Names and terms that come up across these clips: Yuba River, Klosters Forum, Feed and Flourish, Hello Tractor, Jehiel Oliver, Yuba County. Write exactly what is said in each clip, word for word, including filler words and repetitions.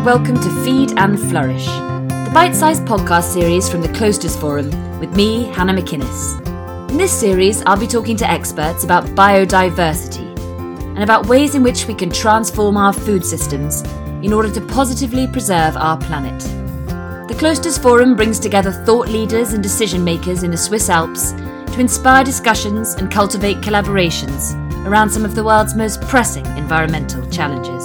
and welcome to Feed and Flourish, the bite-sized podcast series from the Klosters Forum with me, Hannah MacInnes. In this series, I'll be talking to experts about biodiversity and about ways in which we can transform our food systems in order to positively preserve our planet. The Klosters Forum brings together thought leaders and decision makers in the Swiss Alps to inspire discussions and cultivate collaborations around some of the world's most pressing environmental challenges.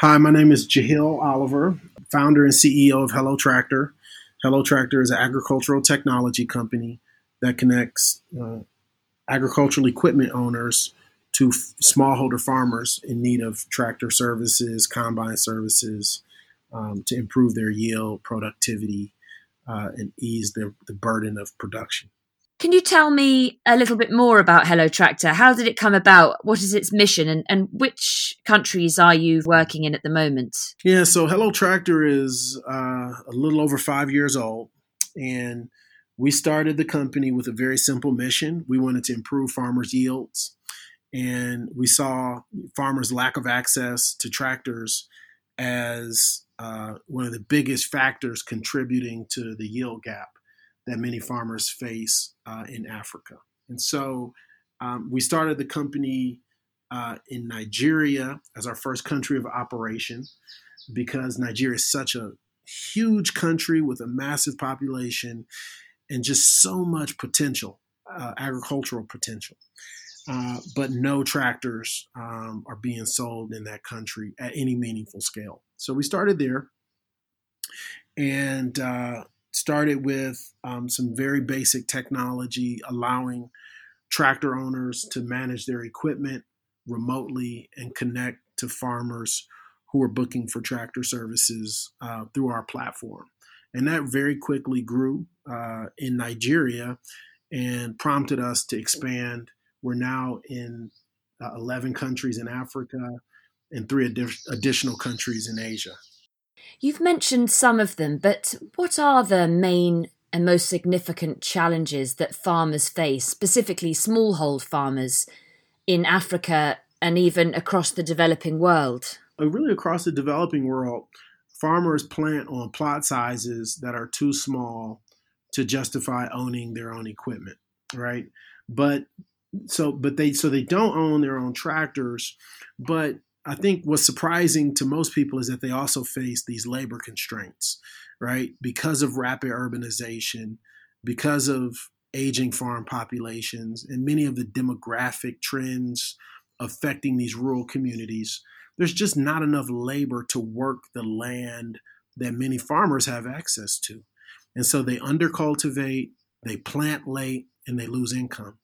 Hi, my name is Jehiel Oliver, founder and C E O of Hello Tractor. Hello Tractor is an agricultural technology company that connects uh, agricultural equipment owners to f- smallholder farmers in need of tractor services, combine services, um, to improve their yield, productivity, uh, and ease the, the burden of production. Can you tell me a little bit more about Hello Tractor? How did it come about? What is its mission? And, and which countries are you working in at the moment? Yeah, so Hello Tractor is uh, a little over five years old. And we started the company with a very simple mission. We wanted to improve farmers' yields. And we saw farmers' lack of access to tractors as uh, one of the biggest factors contributing to the yield gap that many farmers face uh, in Africa. And so um, we started the company uh, in Nigeria as our first country of operation, because Nigeria is such a huge country with a massive population and just so much potential, uh, agricultural potential. Uh, but no tractors um, are being sold in that country at any meaningful scale. So we started there and uh, started with um, some very basic technology, allowing tractor owners to manage their equipment remotely and connect to farmers who are booking for tractor services uh, through our platform. And that very quickly grew uh, in Nigeria and prompted us to expand. We're now in uh, eleven countries in Africa and three ad- additional countries in Asia. You've mentioned some of them, but what are the main and most significant challenges that farmers face, specifically smallholder farmers in Africa and even across the developing world? Really across the developing world, farmers plant on plot sizes that are too small to justify owning their own equipment, right? But so but they so they don't own their own tractors, but I think what's surprising to most people is that they also face these labor constraints, right? Because of rapid urbanization, because of aging farm populations, and many of the demographic trends affecting these rural communities, there's just not enough labor to work the land that many farmers have access to. And so they undercultivate, they plant late, and they lose income.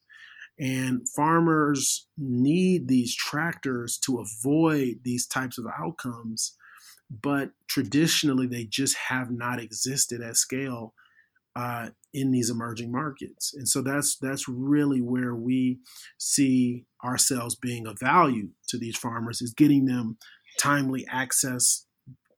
And farmers need these tractors to avoid these types of outcomes, but traditionally they just have not existed at scale uh, in these emerging markets. And so that's that's really where we see ourselves being of value to these farmers, is getting them timely access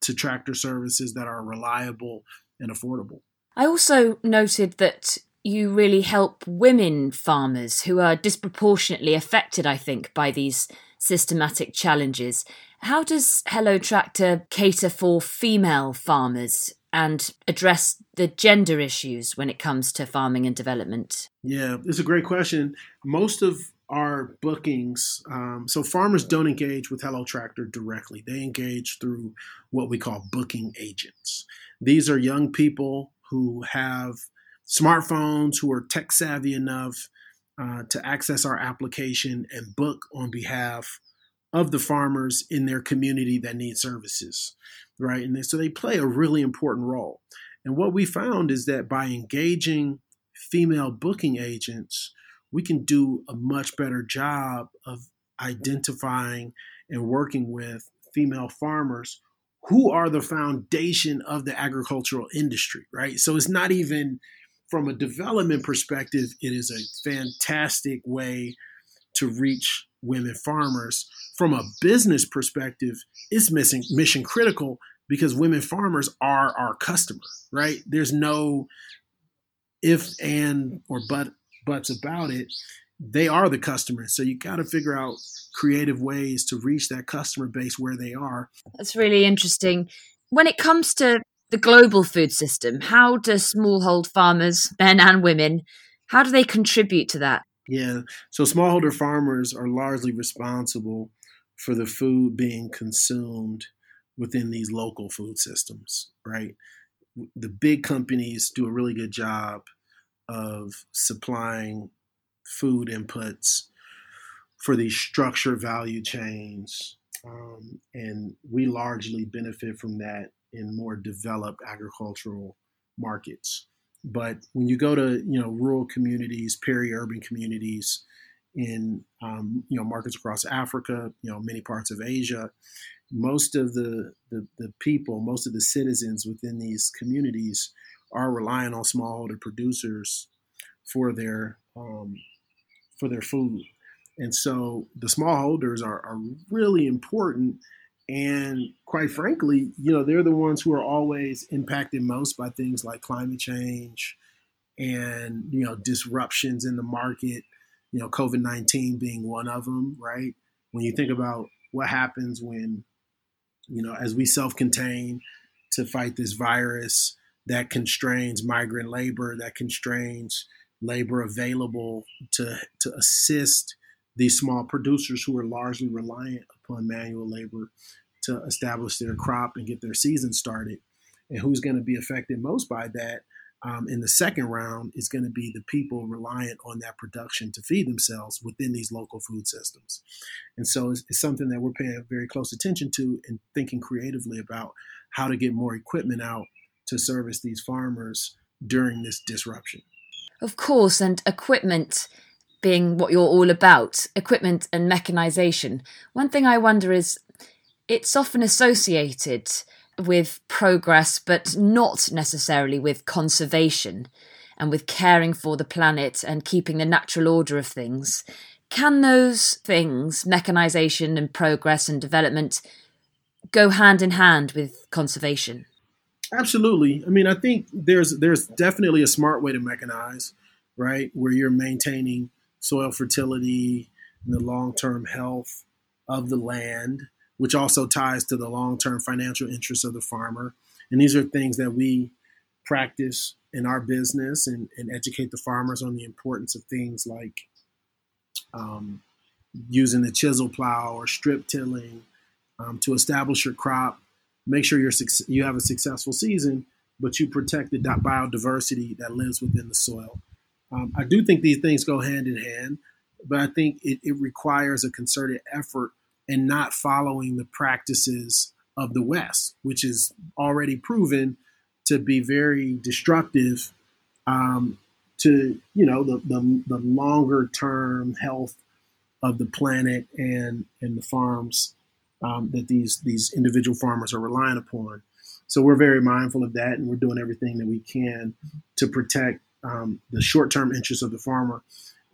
to tractor services that are reliable and affordable. I also noted that you really help women farmers who are disproportionately affected, I think, by these systematic challenges. How does Hello Tractor cater for female farmers and address the gender issues when it comes to farming and development? Yeah, it's a great question. Most of our bookings, um, so farmers don't engage with Hello Tractor directly. They engage through what we call booking agents. These are young people who have smartphones, who are tech savvy enough uh, to access our application and book on behalf of the farmers in their community that need services, right? And they, so they play a really important role. And what we found is that by engaging female booking agents, we can do a much better job of identifying and working with female farmers who are the foundation of the agricultural industry, right? So it's not even... From a development perspective, it is a fantastic way to reach women farmers. From a business perspective, it's missing, mission critical, because women farmers are our customer, right? There's no if, and, or but buts about it. they are the customer. So you got to figure out creative ways to reach that customer base where they are. That's really interesting. When it comes to the global food system, how do smallholder farmers, men and women, how do they contribute to that? Yeah, so smallholder farmers are largely responsible for the food being consumed within these local food systems, right? The big companies do a really good job of supplying food inputs for these structured value chains. Um, and we largely benefit from that in more developed agricultural markets. But when you go to, you know, rural communities, peri-urban communities in, um, you know, markets across Africa, you know, many parts of Asia, most of the, the, the people, most of the citizens within these communities are relying on smallholder producers for their um, for their food. And so the smallholders are, are really important. And quite frankly, you know, they're the ones who are always impacted most by things like climate change and, you know, disruptions in the market, you know, COVID nineteen being one of them, right? When you think about what happens when, you know, as we self-contain to fight this virus, that constrains migrant labor, that constrains labor available to, to assist these small producers who are largely reliant upon manual labor to establish their crop and get their season started. And who's going to be affected most by that um, in the second round is going to be the people reliant on that production to feed themselves within these local food systems. And so it's, it's something that we're paying very close attention to and thinking creatively about how to get more equipment out to service these farmers during this disruption. Of course, and equipment being what you're all about, equipment and mechanization. One thing I wonder is it's often associated with progress, but not necessarily with conservation and with caring for the planet and keeping the natural order of things. Can those things, mechanization and progress and development, go hand in hand with conservation? Absolutely. I mean, I think there's there's definitely a smart way to mechanize, right, where you're maintaining soil fertility and the long-term health of the land, which also ties to the long-term financial interests of the farmer. And these are things that we practice in our business and, and educate the farmers on the importance of things like um, using the chisel plow or strip tilling um, to establish your crop, make sure you're you have a successful season, but you protect the biodiversity that lives within the soil. Um, I do think these things go hand in hand, but I think it, it requires a concerted effort and not following the practices of the West, which is already proven to be very destructive um, to, you know, the, the, the longer term health of the planet and, and the farms um, that these, these individual farmers are relying upon. So we're very mindful of that, and we're doing everything that we can to protect Um, the short-term interests of the farmer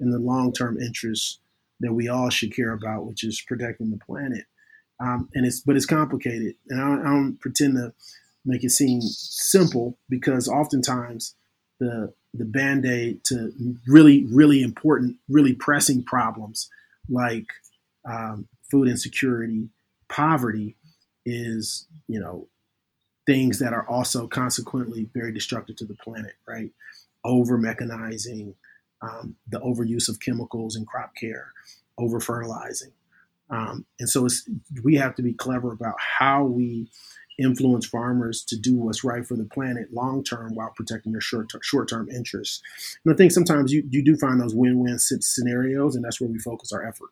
and the long-term interests that we all should care about, which is protecting the planet. Um, and it's but it's complicated, and I, I don't pretend to make it seem simple, because oftentimes the the band-aid to really, really important, really pressing problems like um, food insecurity, poverty, is, you know, things that are also consequently very destructive to the planet, right? Over mechanizing, um, the overuse of chemicals in crop care, over fertilizing. Um, and so it's, we have to be clever about how we influence farmers to do what's right for the planet long-term while protecting their short ter- short-term interests. And I think sometimes you, you do find those win-win scenarios, and that's where we focus our effort.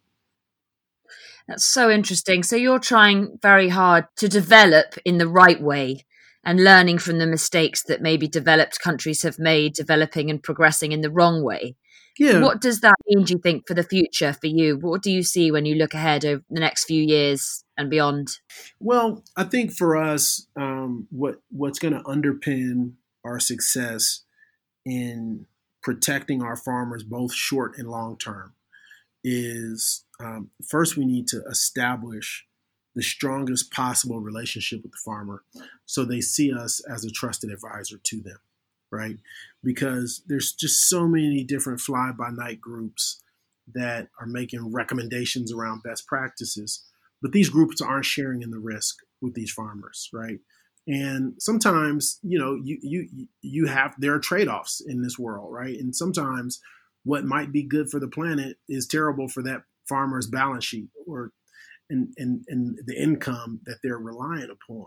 That's so interesting. So you're trying very hard to develop in the right way, and learning from the mistakes that maybe developed countries have made, developing and progressing in the wrong way. Yeah. What does that mean, do you think, for the future for you? What do you see when you look ahead over the next few years and beyond? Well, I think for us, um, what what's going to underpin our success in protecting our farmers, both short and long term, is um, first we need to establish the strongest possible relationship with the farmer, so they see us as a trusted advisor to them, right? Because there's just so many different fly-by-night groups that are making recommendations around best practices, but these groups aren't sharing in the risk with these farmers, right? And sometimes, you know, you you you have, there are trade-offs in this world, right? And sometimes what might be good for the planet is terrible for that farmer's balance sheet or and and, and the income that they're reliant upon.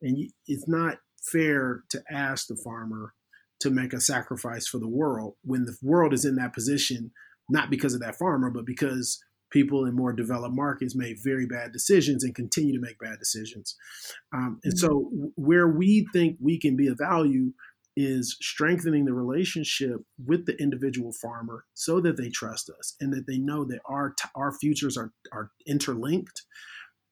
And you, it's not fair to ask the farmer to make a sacrifice for the world when the world is in that position, not because of that farmer, but because people in more developed markets made very bad decisions and continue to make bad decisions. Um, and so where we think we can be of value is strengthening the relationship with the individual farmer so that they trust us and that they know that our t- our futures are, are interlinked.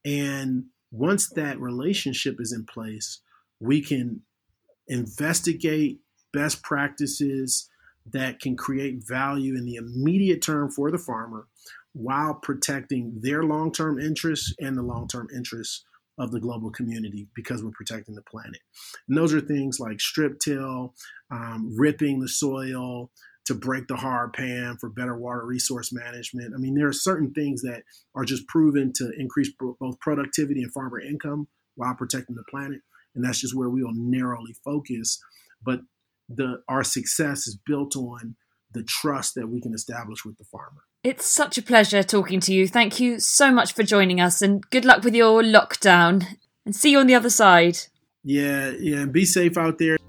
And once that relationship is in place, we can investigate best practices that can create value in the immediate term for the farmer, while protecting their long-term interests and the long-term interests of the global community, because we're protecting the planet. And those are things like strip till, um, ripping the soil to break the hard pan for better water resource management. I mean, there are certain things that are just proven to increase both productivity and farmer income while protecting the planet. And that's just where we will narrowly focus. But the, our success is built on the trust that we can establish with the farmer. It's such a pleasure talking to you. Thank you so much for joining us, and good luck with your lockdown, and see you on the other side. Yeah, yeah, and be safe out there.